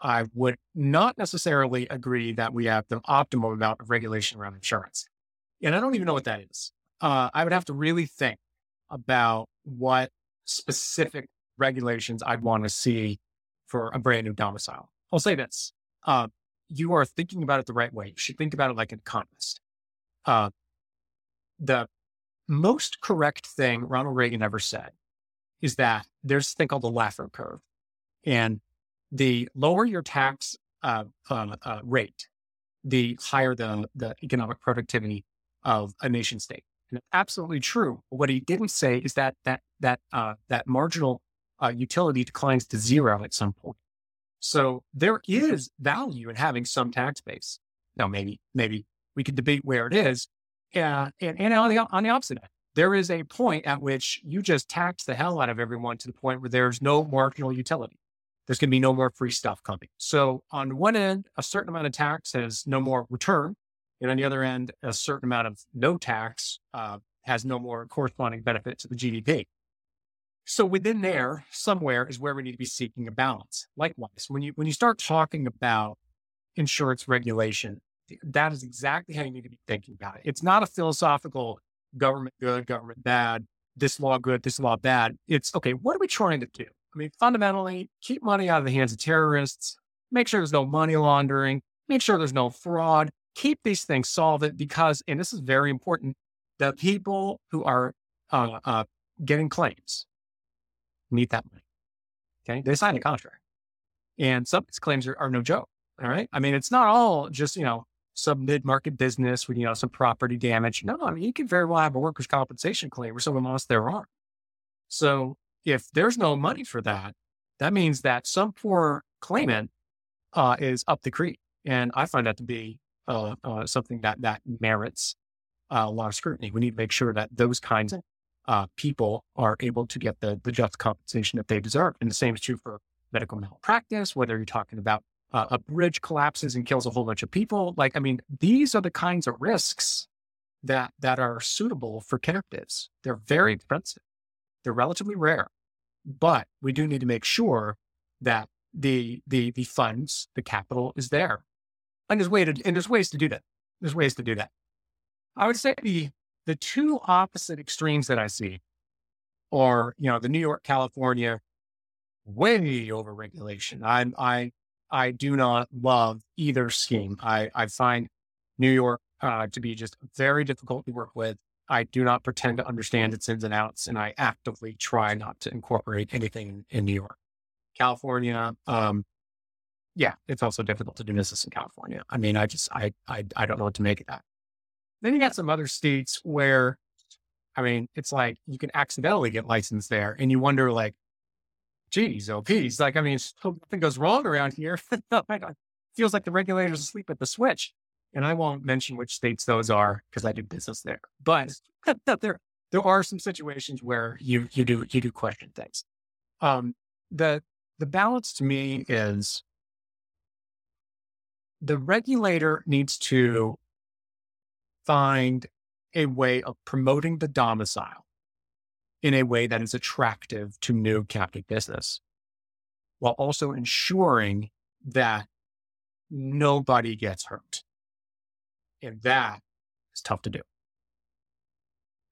I would not necessarily agree that we have the optimal amount of regulation around insurance. And I don't even know what that is. Uh, I would have to really think about what specific regulations I'd want to see for a brand new domicile. I'll say this. Uh, you are thinking about it the right way. You should think about it like an economist. Uh, the most correct thing Ronald Reagan ever said is that there's this thing called the Laffer curve. And the lower your tax uh, uh, uh, rate, the higher the, the economic productivity of a nation state. And it's absolutely true. What he didn't say is that that that uh, that marginal uh, utility declines to zero at some point. So there is value in having some tax base. Now, maybe maybe we could debate where it is. Uh, and and on the, on the opposite end, there is a point at which you just tax the hell out of everyone to the point where there's no marginal utility. There's going to be no more free stuff coming. So on one end, a certain amount of tax has no more return. And on the other end, a certain amount of no tax uh, has no more corresponding benefit to the G D P. So within there, somewhere is where we need to be seeking a balance. Likewise, when you when you start talking about insurance regulation, that is exactly how you need to be thinking about it. It's not a philosophical government good, government bad, this law good, this law bad. It's, okay, what are we trying to do? I mean, fundamentally, keep money out of the hands of terrorists, make sure there's no money laundering, make sure there's no fraud, keep these things solvent because, and this is very important, the people who are uh, uh, getting claims need that money. Okay. They sign a contract. And some of these claims are, are no joke. All right. I mean, it's not all just, you know, some mid-market business with, you know, some property damage. No, I mean, you could very well have a workers' compensation claim where someone lost their arm. So, if there's no money for that, that means that some poor claimant uh, is up the creek. And I find that to be uh, uh, something that, that merits uh, a lot of scrutiny. We need to make sure that those kinds of uh, people are able to get the, the just compensation that they deserve. And the same is true for medical malpractice, whether you're talking about uh, a bridge collapses and kills a whole bunch of people. Like, I mean, these are the kinds of risks that, that are suitable for captives. They're very expensive. They're relatively rare, but we do need to make sure that the the the funds, the capital is there. And there's, way to, and there's ways to do that. There's ways to do that. I would say the the two opposite extremes that I see are, you know, the New York, California, way over regulation. I I I do not love either scheme. I, I find New York uh, to be just very difficult to work with. I do not pretend to understand its ins and outs, and I actively try not to incorporate anything in New York. California, um, yeah, it's also difficult to do business in California. I mean, I just, I, I, I don't know what to make of that. Then you got some other states where, I mean, it's like you can accidentally get licensed there, and you wonder, like, geez, oh, geez, like, I mean, something goes wrong around here. It feels like the regulators asleep at the switch. And I won't mention which states those are because I do business there. But there, there are some situations where you you do you do question things. Um, the the balance to me is the regulator needs to find a way of promoting the domicile in a way that is attractive to new captive business, while also ensuring that nobody gets hurt. And that is tough to do.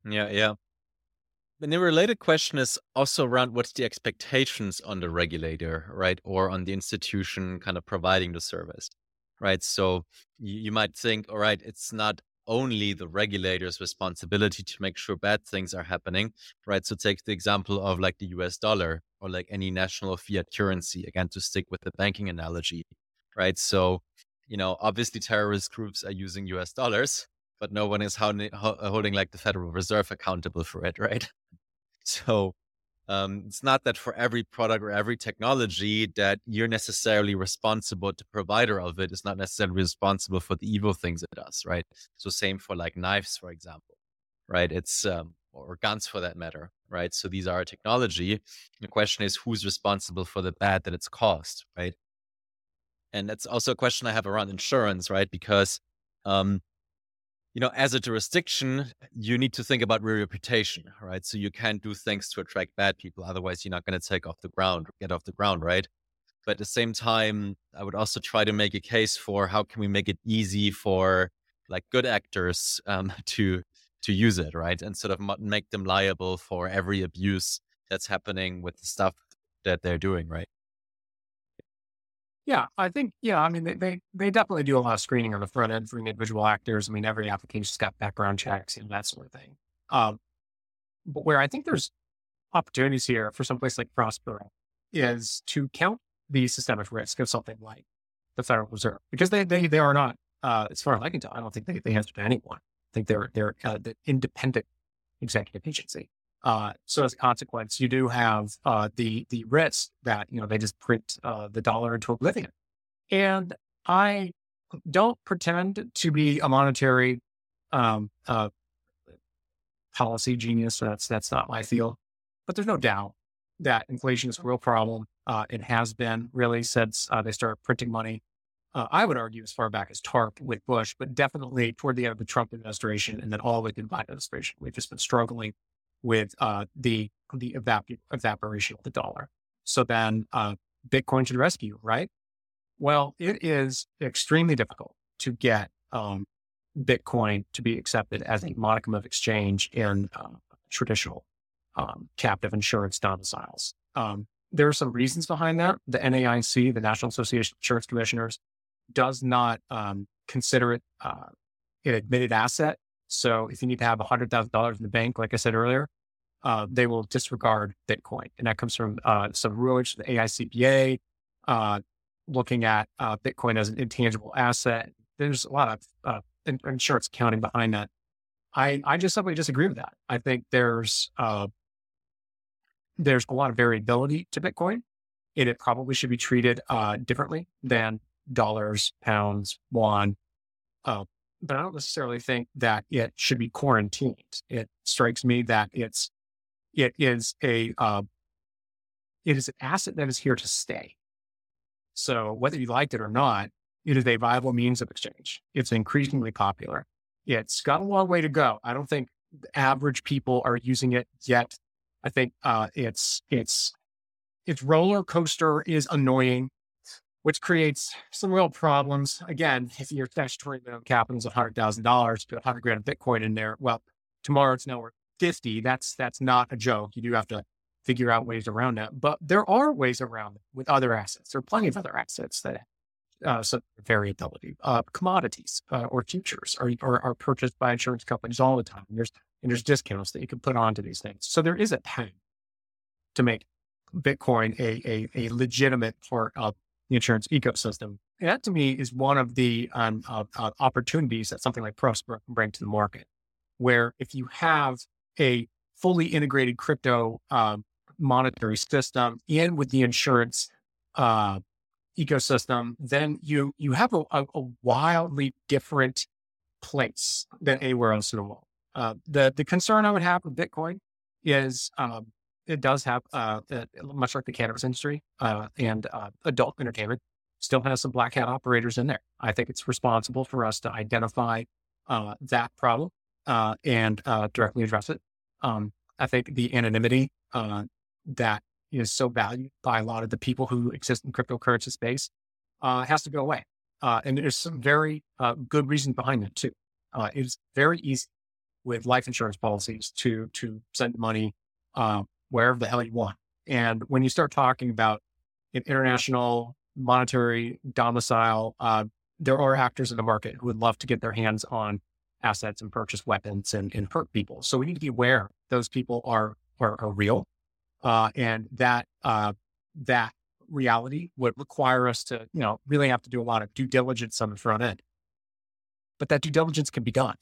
Yeah, yeah. And the related question is also around what's the expectations on the regulator, right? Or on the institution kind of providing the service, right? So you, you might think, all right, it's not only the regulator's responsibility to make sure bad things are happening, right? So take the example of like the U S dollar or like any national fiat currency, again, to stick with the banking analogy, right? So you know, obviously terrorist groups are using U S dollars, but no one is holding, holding like the Federal Reserve accountable for it, right? So um, it's not that for every product or every technology that you're necessarily responsible, the provider of it is not necessarily responsible for the evil things it does, right? So same for like knives, for example, right? It's, um, or guns for that matter, right? So these are a technology. The question is who's responsible for the bad that it's caused, right? And that's also a question I have around insurance, right? Because Um, you know, as a jurisdiction, you need to think about your reputation, right? So you can't do things to attract bad people. Otherwise, you're not going to take off the ground, get off the ground, right? But at the same time, I would also try to make a case for how can we make it easy for like good actors um, to to use it, right? And sort of make them liable for every abuse that's happening with the stuff that they're doing, right? Yeah, I think, yeah, I mean, they, they, they definitely do a lot of screening on the front end for individual actors. I mean, every application's got background checks and that sort of thing. Um, but where I think there's opportunities here for someplace like Próspera is to count the systemic risk of something like the Federal Reserve, because they they, they are not, uh, as far as I can tell, I don't think they, they answer to anyone. I think they're they're uh, the independent executive agency. Uh, so as a consequence, you do have uh, the the risk that, you know, they just print uh, the dollar into oblivion. And I don't pretend to be a monetary um, uh, policy genius. So that's that's not my field. But there's no doubt that inflation is a real problem. Uh, it has been really since uh, they started printing money. Uh, I would argue as far back as TARP with Bush, but definitely toward the end of the Trump administration and then all the way through the Biden administration, we've just been struggling with uh, the the evap- evaporation of the dollar. So then uh, Bitcoin should rescue, right? Well, it is extremely difficult to get um, Bitcoin to be accepted as a modicum of exchange in uh, traditional um, captive insurance domiciles. Um, there are some reasons behind that. The N A I C, the National Association of Insurance Commissioners, does not um, consider it uh, an admitted asset. So if you need to have one hundred thousand dollars in the bank, like I said earlier, uh, they will disregard Bitcoin. And that comes from uh, some rulings from the A I C P A, uh, looking at uh, Bitcoin as an intangible asset. There's a lot of uh, in- insurance accounting behind that. I, I just simply disagree with that. I think there's uh, there's a lot of variability to Bitcoin, and it probably should be treated uh, differently than dollars, pounds, won, uh, but I don't necessarily think that it should be quarantined. It strikes me that it's, it is a, uh, it is an asset that is here to stay. So whether you liked it or not, it is a viable means of exchange. It's increasingly popular. It's got a long way to go. I don't think the average people are using it yet. I think uh, it's, it's, its roller coaster is annoying, which creates some real problems. Again, if your statutory minimum capital is one hundred thousand dollars, put one hundred grand of Bitcoin in there. Well, tomorrow it's now worth fifty. That's that's not a joke. You do have to figure out ways around that. But there are ways around it with other assets. There are plenty of other assets that uh, some variability. Uh, commodities uh, or futures are, are are purchased by insurance companies all the time. And there's and there's discounts that you can put onto these things. So there is a path to make Bitcoin a a, a legitimate part of the insurance ecosystem. And that to me is one of the um, uh, uh, opportunities that something like Próspera can bring to the market, where if you have a fully integrated crypto uh, monetary system in with the insurance uh, ecosystem, then you you have a, a, a wildly different place than anywhere else in the world. Uh, the, the concern I would have with Bitcoin is um, it does have, uh, uh, much like the cannabis industry uh, and uh, adult entertainment, still has some black hat operators in there. I think it's responsible for us to identify uh, that problem uh, and uh, directly address it. Um, I think the anonymity uh, that is so valued by a lot of the people who exist in cryptocurrency space uh, has to go away. Uh, and there's some very uh, good reason behind it too. Uh, it's very easy with life insurance policies to to send money uh, wherever the hell you want. And when you start talking about an international monetary domicile, uh, there are actors in the market who would love to get their hands on assets and purchase weapons and, and hurt people. So we need to be aware those people are are, are real. Uh, and that uh, that reality would require us to, you know, really have to do a lot of due diligence on the front end. But that due diligence can be done.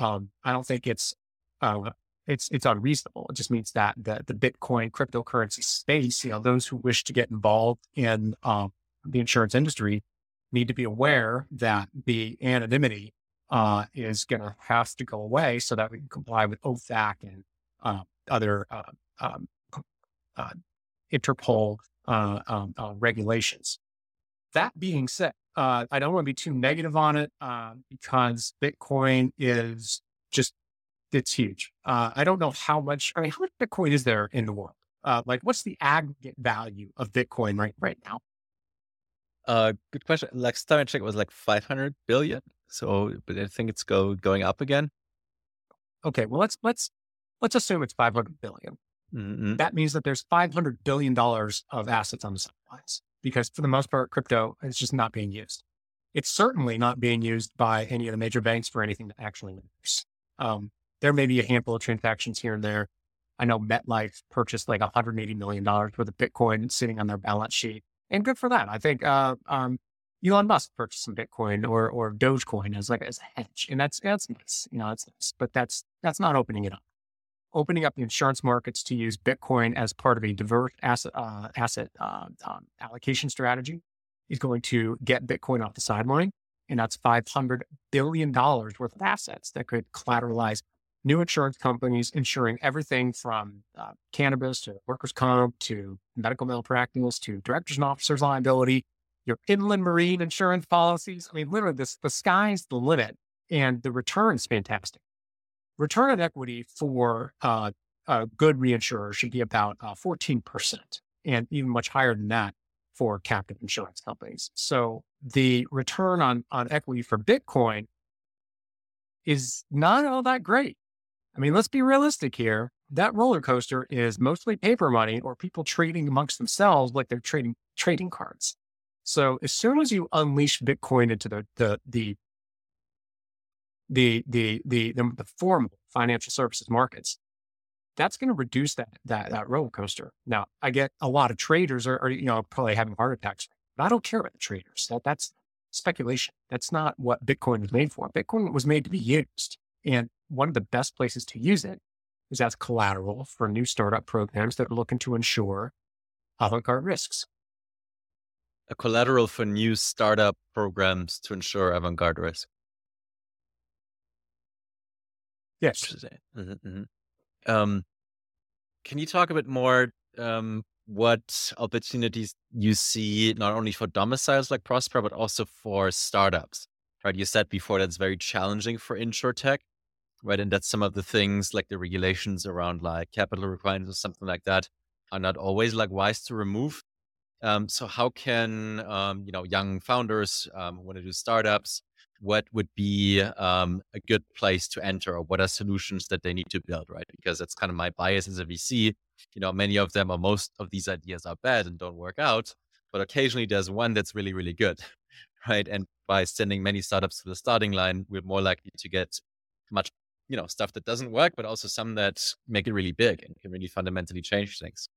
Um, I don't think it's... Uh, It's it's unreasonable. It just means that the, the Bitcoin cryptocurrency space, you know, those who wish to get involved in um, the insurance industry need to be aware that the anonymity uh, is going to have to go away so that we can comply with O F A C and uh, other uh, um, uh, Interpol uh, um, uh, regulations. That being said, Uh, I don't want to be too negative on it uh, because Bitcoin is just, it's huge. Uh, I don't know how much, I mean, how much Bitcoin is there in the world? Uh, like, what's the aggregate value of Bitcoin right, right now? Uh, good question. Last time I checked, it was like five hundred billion. So, but I think it's go going up again. Okay. Well, let's, let's, let's assume it's five hundred billion. Mm-hmm. That means that there's five hundred billion dollars of assets on the sidelines because for the most part, crypto is just not being used. It's certainly not being used by any of the major banks for anything that actually matters. Um, there may be a handful of transactions here and there. I know MetLife purchased like one hundred eighty million dollars worth of Bitcoin sitting on their balance sheet. And good for that. I think uh, um, Elon Musk purchased some Bitcoin or or Dogecoin as like as a hedge. And that's that's nice. You know, that's nice. But that's that's not opening it up. Opening up the insurance markets to use Bitcoin as part of a diverse asset, uh, asset uh, um, allocation strategy is going to get Bitcoin off the sideline. And that's five hundred billion dollars worth of assets that could collateralize new insurance companies insuring everything from uh, cannabis to workers' comp to medical malpractice to directors and officers liability, your inland marine insurance policies. I mean, literally, this, the sky's the limit, and the return is fantastic. Return on equity for uh, a good reinsurer should be about uh, fourteen percent, and even much higher than that for captive insurance companies. So the return on, on equity for Bitcoin is not all that great. I mean, let's be realistic here. That roller coaster is mostly paper money or people trading amongst themselves like they're trading trading cards. So as soon as you unleash Bitcoin into the the the the the the, the, the formal financial services markets, that's going to reduce that that that roller coaster. Now, I get a lot of traders are, are you know probably having heart attacks, but I don't care about the traders. That that's speculation. That's not what Bitcoin was made for. Bitcoin was made to be used. And one of the best places to use it is as collateral for new startup programs that are looking to insure avant-garde risks. A collateral for new startup programs to insure avant-garde risk. Yes. Mm-hmm. Um, can you talk a bit more um, what opportunities you see not only for domiciles like Próspera, but also for startups? Right, you said before that's very challenging for insurtech, right? And that's some of the things like the regulations around like capital requirements or something like that are not always like wise to remove. Um, so how can, um, you know, young founders um, who want to do startups, what would be um, a good place to enter or what are solutions that they need to build, right? Because that's kind of my bias as a V C. You know, many of them or most of these ideas are bad and don't work out, but occasionally there's one that's really, really good. Right. And by sending many startups to the starting line, we're more likely to get much, you know, stuff that doesn't work, but also some that make it really big and can really fundamentally change things.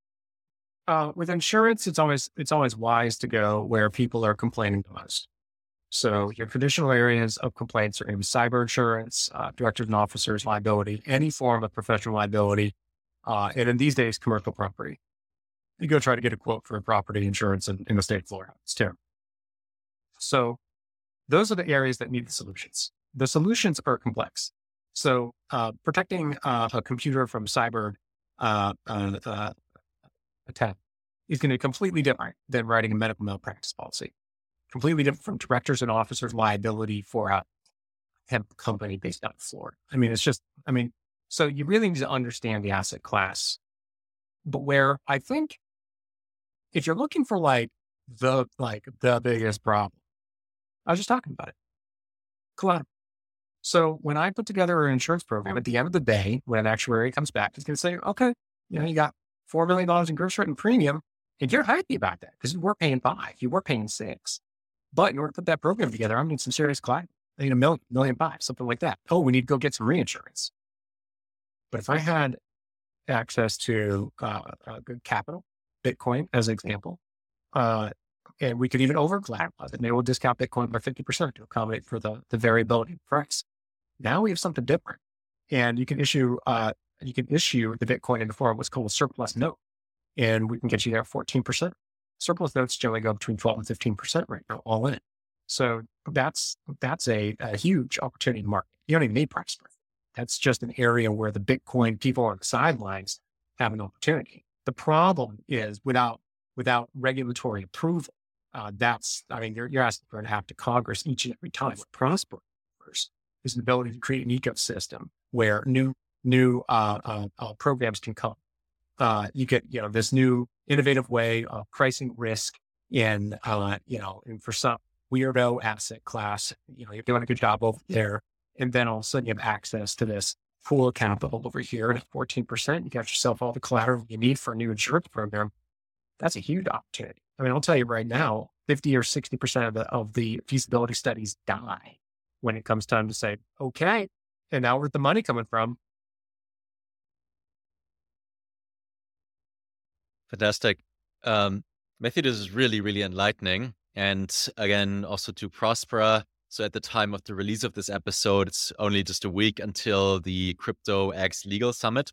Uh, with insurance, it's always, it's always wise to go where people are complaining the most. So your traditional areas of complaints are in cyber insurance, uh, directors and officers liability, any form of professional liability. Uh, and in these days, commercial property. You go try to get a quote for property insurance in, in the state of Florida. It's terrible. So those are the areas that need the solutions. The solutions are complex. So uh, protecting uh, a computer from cyber uh, uh, uh, attack is going to be completely different than writing a medical malpractice policy. Completely different from directors and officers liability for a hemp company based out of Florida. I mean, it's just, I mean, so you really need to understand the asset class. But where I think if you're looking for like the, like the biggest problem, I was just talking about it. Collateral. So when I put together an insurance program, at the end of the day, when an actuary comes back, it's going to say, okay, you know, you got four million dollars in gross written premium and you're happy about that because you were paying five, you were paying six, but in order to put that program together, I'm going to need some serious collateral. I need a million, million five, something like that. Oh, we need to go get some reinsurance. But if I had access to uh, uh, good capital, Bitcoin as an example, uh, and we could even over-collateralize it. They will discount Bitcoin by fifty percent to accommodate for the, the variability of price. Now we have something different. And you can issue uh, you can issue the Bitcoin in the form of what's called a surplus note. And we can get you there fourteen percent. Surplus notes generally go between twelve and fifteen percent right now, all in. So that's that's a, a huge opportunity in the market. You don't even need price for it. That's just an area where the Bitcoin people on the sidelines have an opportunity. The problem is without without regulatory approval, Uh, that's, I mean, you're, you're asking for an act of Congress each and every time. What Prosper offers is the ability to create an ecosystem where new new uh, uh, uh, programs can come. Uh, you get, you know, this new innovative way of pricing risk in, uh, you know, in for some weirdo asset class. You know, you're doing a good job over there. And then all of a sudden you have access to this pool of capital over here. And at fourteen percent, you got yourself all the collateral you need for a new insurance program. That's a huge opportunity. I mean, I'll tell you right now, fifty or sixty percent of the, of the feasibility studies die when it comes time to say, okay, and now where's the money coming from? Fantastic. Um, Matthew, this is really, really enlightening. And again, also to Próspera. So at the time of the release of this episode, it's only just a week until the Crypto X Legal Summit,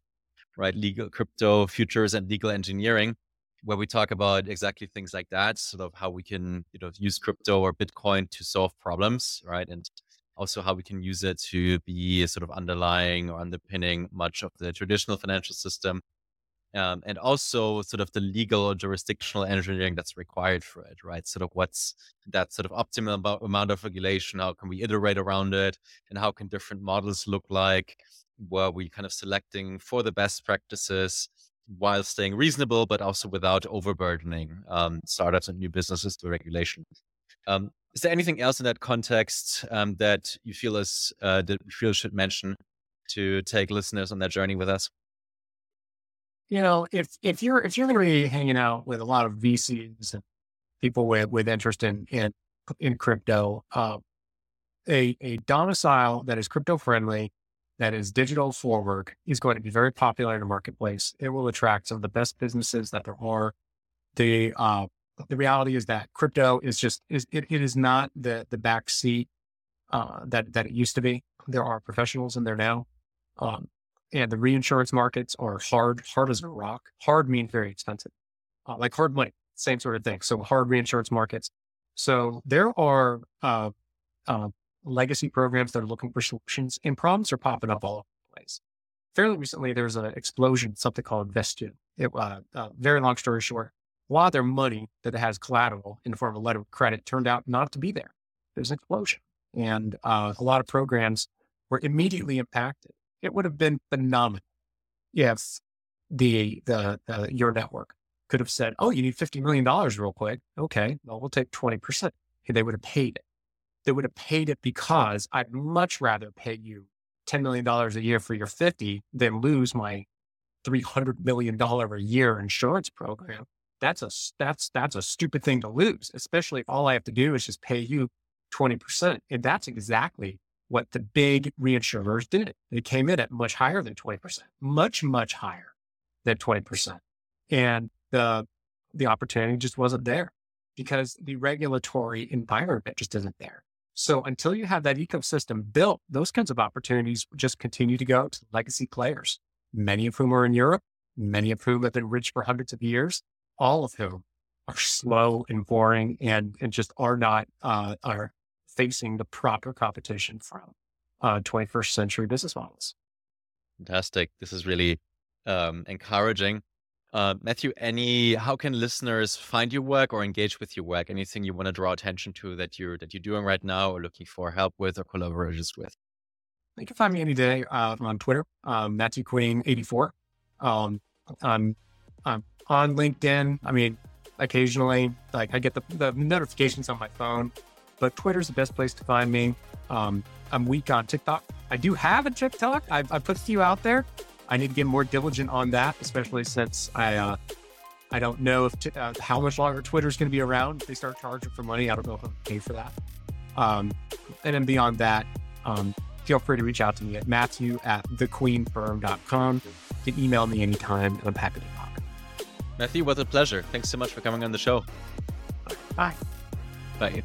right? Legal Crypto Futures and Legal Engineering, where we talk about exactly things like that, sort of how we can, you know, use crypto or Bitcoin to solve problems, right? And also how we can use it to be sort of underlying or underpinning much of the traditional financial system. Um, and also sort of the legal or jurisdictional engineering that's required for it, right? Sort of what's that sort of optimal amount of regulation? How can we iterate around it? And how can different models look like? Were we kind of selecting for the best practices while staying reasonable, but also without overburdening um, startups and new businesses with regulation? Um, is there anything else in that context um, that you feel is uh, that we feel should mention to take listeners on that journey with us? You know, if if you're if you're going to be hanging out with a lot of V Cs and people with, with interest in in, in crypto, uh, a a domicile that is crypto friendly, that is digital forward, is going to be very popular in the marketplace. It will attract some of the best businesses that there are. The uh, the reality is that crypto is just is it, it is not the the backseat uh, that that it used to be. There are professionals in there now. Um, And the reinsurance markets are hard, hard as a rock. Hard means very expensive, uh, like hard money, same sort of thing. So hard reinsurance markets. So there are uh, uh, legacy programs that are looking for solutions, and problems are popping up all over the place. Fairly recently, there was an explosion, something called Vestu. It, uh, uh, very long story short, a lot of their money that has collateral in the form of a letter of credit turned out not to be there. There's an explosion, and uh, a lot of programs were immediately impacted. It would have been phenomenal if the, the, the, your network could have said, oh, you need fifty million dollars real quick. Okay. Well, we'll take twenty percent. And they would have paid it. They would have paid it because I'd much rather pay you ten million dollars a year for your fifty than lose my three hundred million dollars a year insurance program. That's a, that's, that's a stupid thing to lose, especially if all I have to do is just pay you twenty percent. And that's exactly what the big reinsurers did. They came in at much higher than twenty percent, much, much higher than twenty percent. And the the opportunity just wasn't there because the regulatory environment just isn't there. So until you have that ecosystem built, those kinds of opportunities just continue to go to legacy players, many of whom are in Europe, many of whom have been rich for hundreds of years, all of whom are slow and boring and, and just are not, uh, are, facing the proper competition from uh, twenty-first century business models. Fantastic. This is really um, encouraging. Uh, Matthew, any how can listeners find your work or engage with your work? Anything you want to draw attention to that you're that you're doing right now or looking for help with or collaborations with? You can find me any day uh, on Twitter, um, Matthew Queen eighty-four. Um, I'm, I'm on LinkedIn. I mean, occasionally, like I get the, the notifications on my phone. But Twitter's the best place to find me. Um, I'm weak on TikTok. I do have a TikTok. I've, I've put a few out there. I need to get more diligent on that, especially since I uh, I don't know if t- uh, how much longer Twitter's going to be around. If they start charging for money, I don't know if I'm pay for that. Um, and then beyond that, um, feel free to reach out to me at Matthew at the queen firm dot com. You can email me anytime, and I'm happy to talk. Matthew, what a pleasure. Thanks so much for coming on the show. Bye. Bye.